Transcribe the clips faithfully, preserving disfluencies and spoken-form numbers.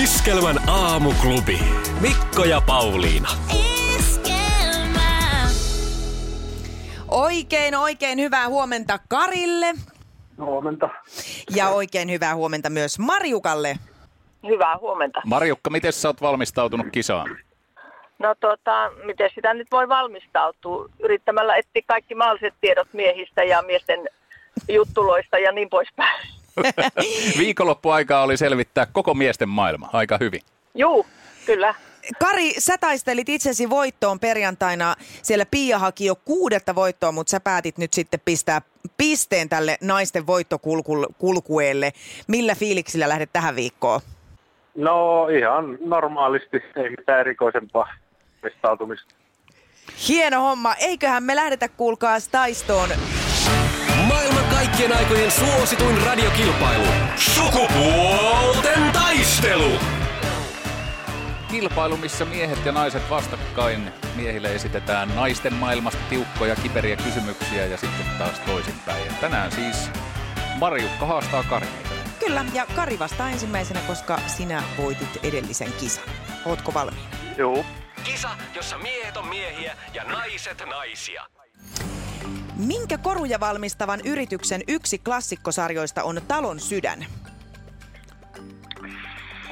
Iskelmän aamuklubi. Mikko ja Pauliina. Iskelmä. Oikein, oikein hyvää huomenta Karille. Huomenta. Ja oikein hyvää huomenta myös Marjukalle. Hyvää huomenta. Marjukka, miten sä oot valmistautunut kisaan? No tota, miten sitä nyt voi valmistautua? Yrittämällä etsiä kaikki mahdolliset tiedot miehistä ja miesten juttuloista ja niin poispäin. Viikonloppuaikaa oli selvittää koko miesten maailma aika hyvin. Juu, kyllä. Kari, sä taistelit itsesi voittoon perjantaina. Siellä Pia haki jo kuudetta voittoa, mutta sä päätit nyt sitten pistää pisteen tälle naisten voittokulkueelle. Millä fiiliksillä lähdet tähän viikkoon? No ihan normaalisti, ei mitään erikoisempaa mistautumista. Hieno homma. Eiköhän me lähdetä kuulkaa taistoon. Maailman kaikkien aikojen suosituin radiokilpailu. Sukupuolten taistelu. Kilpailu, missä miehet ja naiset vastakkain. Miehille esitetään naisten maailmasta tiukkoja, kiperiä kysymyksiä ja sitten taas toisinpäin. Ja tänään siis Marjukka haastaa Kari. Kyllä, ja Kari vastaa ensimmäisenä, koska sinä voitit edellisen kisan. Ootko valmiina? Joo. Kisa, jossa miehet on miehiä ja naiset naisia. Minkä koruja valmistavan yrityksen yksi klassikkosarjoista on Talon sydän?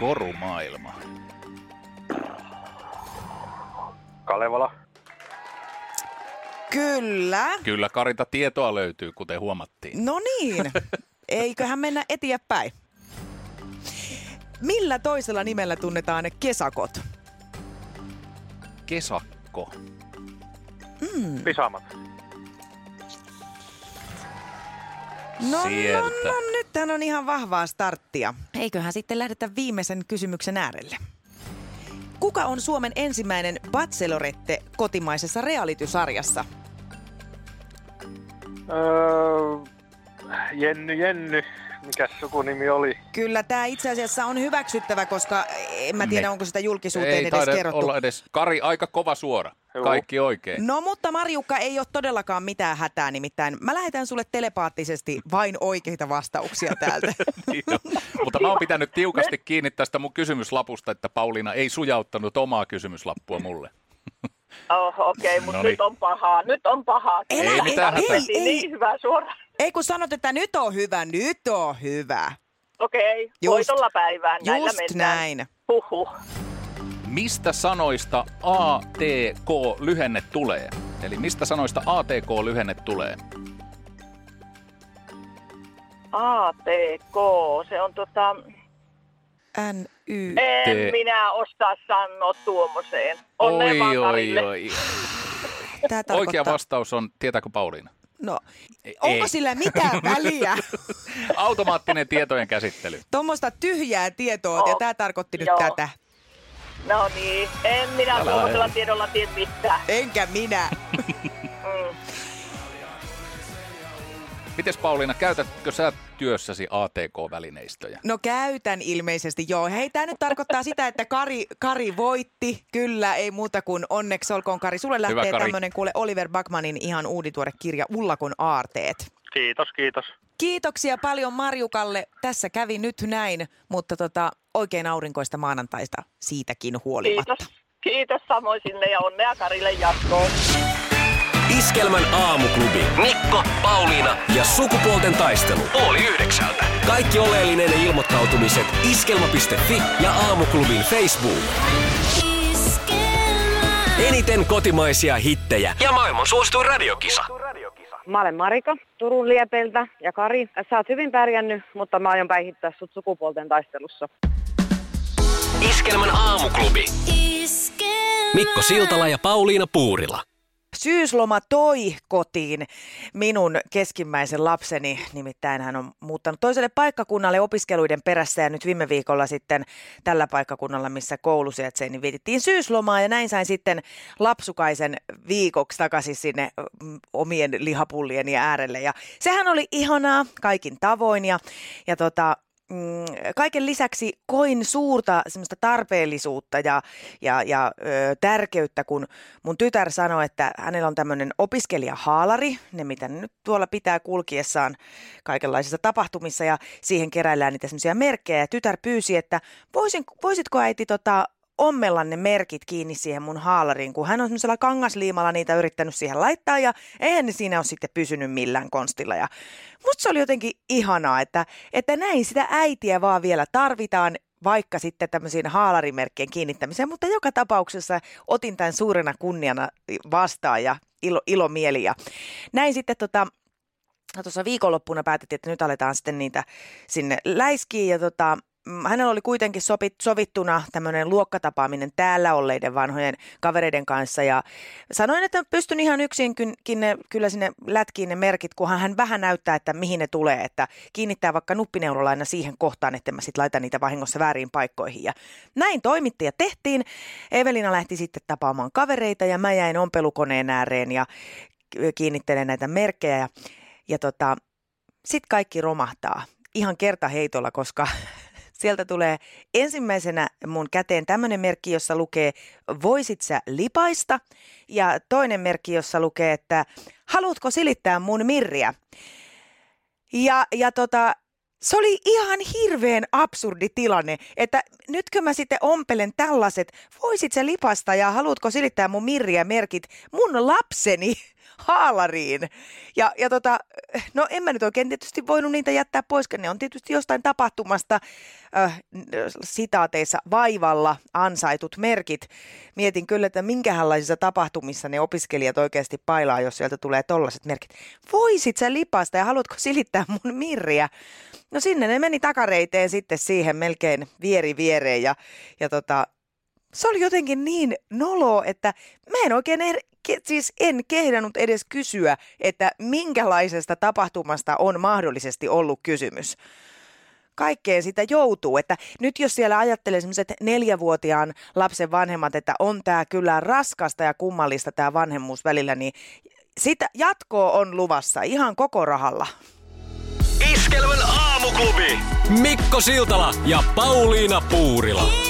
Korumaailma. Kalevala. Kyllä. Kyllä, Karita, tietoa löytyy, kuten huomattiin. No niin. Eiköhän mennä eteenpäin. Millä toisella nimellä tunnetaan kesakot? Kesakko. Mm. Pisamat. No, no, no, nyt tän on ihan vahvaa starttia. Eiköhän sitten lähdetä viimeisen kysymyksen äärelle. Kuka on Suomen ensimmäinen Bachelorette kotimaisessa realitysarjassa? Öö... Jenny, Jenny. Mikäs sukunimi oli? Kyllä, tämä itse asiassa on hyväksyttävä, koska en mä tiedä, Me... onko sitä julkisuuteen ei edes kerrottu. Ei olla edes. Kari, aika kova suora. Juu. Kaikki oikein. No, mutta Marjukka, ei ole todellakaan mitään hätää, nimittäin mä lähetän sulle telepaattisesti vain oikeita vastauksia täältä. Mutta mä oon pitänyt tiukasti kiinni tästä mun kysymyslapusta, että Pauliina ei sujauttanut omaa kysymyslappua mulle. Oh, okei, okay, mutta Noniin. nyt on pahaa, nyt on pahaa. Elä, ei mitään hätää. Ei, ei. Niin hyvä suora. Ei kun sanot, että nyt on hyvä, nyt on hyvä. Okei, voitolla päivään, näillä just mennään. Näin. Huhhuh. Mistä sanoista A T K-lyhenne tulee? Eli mistä sanoista A T K-lyhenne tulee? A T K, se on tota... N Y T. En minä osaa sanoa tuommoiseen. Onnea vaan Karille. Oi, oi, oi. Tarkoittaa... Oikea vastaus on, tietääkö Pauliina? No, ei, onko sillä mitään väliä? Automaattinen tietojen käsittely. Tuommoista tyhjää tietoa, ja tämä tarkoitti nyt Joo. tätä. No niin, en minä tuollaisella tiedolla tiedä mitään. Enkä minä. mm. Mites Pauliina, käytätkö sä työssäsi A T K-välineistöjä? No käytän ilmeisesti, joo. Hei, tää nyt tarkoittaa sitä, että Kari, Kari voitti. Kyllä, ei muuta kuin onneksi olkoon, Kari. Sulle lähtee Hyvä, Kari. Tämmönen, kuule, Oliver Backmanin ihan uudituore kirja Ullakon aarteet. Kiitos, kiitos. Kiitoksia paljon Marjukalle. Tässä kävi nyt näin, mutta tota, oikein aurinkoista maanantaista siitäkin huolimatta. Kiitos, kiitos samoin sinne ja onnea Karille jatkoon. Iskelmän aamuklubi. Mikko, Pauliina ja sukupuolten taistelu. Oli yhdeksältä. Kaikki oleellinen ilmoittautumiset iskelma piste fi ja aamuklubin Facebook. Iskelma. Eniten kotimaisia hittejä ja maailman suosituin radiokisa. Mä olen Marika Turun Liepeltä ja Kari, sä oot hyvin pärjännyt, mutta mä aion päihittää sut sukupuolten taistelussa. Iskelmän aamuklubi. Iskelma. Mikko Siltala ja Pauliina Puurila. Syysloma toi kotiin minun keskimmäisen lapseni, nimittäin hän on muuttanut toiselle paikkakunnalle opiskeluiden perässä ja nyt viime viikolla sitten tällä paikkakunnalla, missä koulu sijaitsee, niin vietettiin syyslomaa ja näin sain sitten lapsukaisen viikoksi takaisin sinne omien lihapullieni äärelle ja sehän oli ihanaa kaikin tavoin ja, ja tota... kaiken lisäksi koin suurta semmoista tarpeellisuutta ja, ja, ja ö, tärkeyttä, kun mun tytär sanoi, että hänellä on tämmöinen opiskelijahaalari, ne mitä ne nyt tuolla pitää kulkiessaan kaikenlaisissa tapahtumissa ja siihen keräillään niitä semmoisia merkkejä. Ja tytär pyysi, että voisin, voisitko äiti tota, ommella ne merkit kiinni siihen mun haalariin, kun hän on semmoisella kangasliimalla niitä yrittänyt siihen laittaa ja eihän ne siinä ole sitten pysynyt millään konstilla. Ja musta se oli jotenkin ihanaa, että, että näin sitä äitiä vaan vielä tarvitaan, vaikka sitten tämmöisiin haalarimerkkien kiinnittämiseen, mutta joka tapauksessa otin tämän suurena kunniana vastaan ja ilo, ilomieli. Ja näin sitten tota, tuossa viikonloppuna päätettiin, että nyt aletaan sitten niitä sinne läiskiin ja tota, hänellä oli kuitenkin sopit, sovittuna tämmöinen luokkatapaaminen täällä olleiden vanhojen kavereiden kanssa ja sanoin, että pystyn ihan yksinkin ne, kyllä sinne lätkiin ne merkit, kunhan hän vähän näyttää, että mihin ne tulee, että kiinnittää vaikka nuppineulalla aina siihen kohtaan, että mä sitten laitan niitä vahingossa vääriin paikkoihin ja näin toimittiin ja tehtiin. Evelina lähti sitten tapaamaan kavereita ja mä jäin ompelukoneen ääreen ja kiinnittelen näitä merkkejä ja, ja tota, sitten kaikki romahtaa ihan kertaheitolla, koska sieltä tulee ensimmäisenä mun käteen tämmöinen merkki, jossa lukee, voisit sä lipaista? Ja toinen merkki, jossa lukee, että haluatko silittää mun mirriä? Ja, ja tota, se oli ihan hirveän absurdi tilanne, että nytkö mä sitten ompelen tällaiset, voisit sä lipaista ja haluatko silittää mun mirriä merkit mun lapseni haalariin. Ja, ja tota, no en mä nyt oikein tietysti voinut niitä jättää pois, kun ne on tietysti jostain tapahtumasta äh, sitaateissa vaivalla ansaitut merkit. Mietin kyllä, että minkähänlaisissa tapahtumissa ne opiskelijat oikeasti pailaa, jos sieltä tulee tollaiset merkit. Voisit sä lipasta ja haluatko silittää mun mirriä? No sinne ne meni takareiteen sitten siihen melkein vieri viereen ja, ja tota, se oli jotenkin niin noloa, että mä en oikein er- Siis en kehdannut edes kysyä, että minkälaisesta tapahtumasta on mahdollisesti ollut kysymys. Kaikkeen sitä joutuu, että nyt jos siellä ajattelee sellaiset neljävuotiaan lapsen vanhemmat, että on tämä kyllä raskasta ja kummallista tämä vanhemmuus välillä, niin sitä jatkoa on luvassa ihan koko rahalla. Iskelmän aamuklubi! Mikko Siltala ja Pauliina Puurila.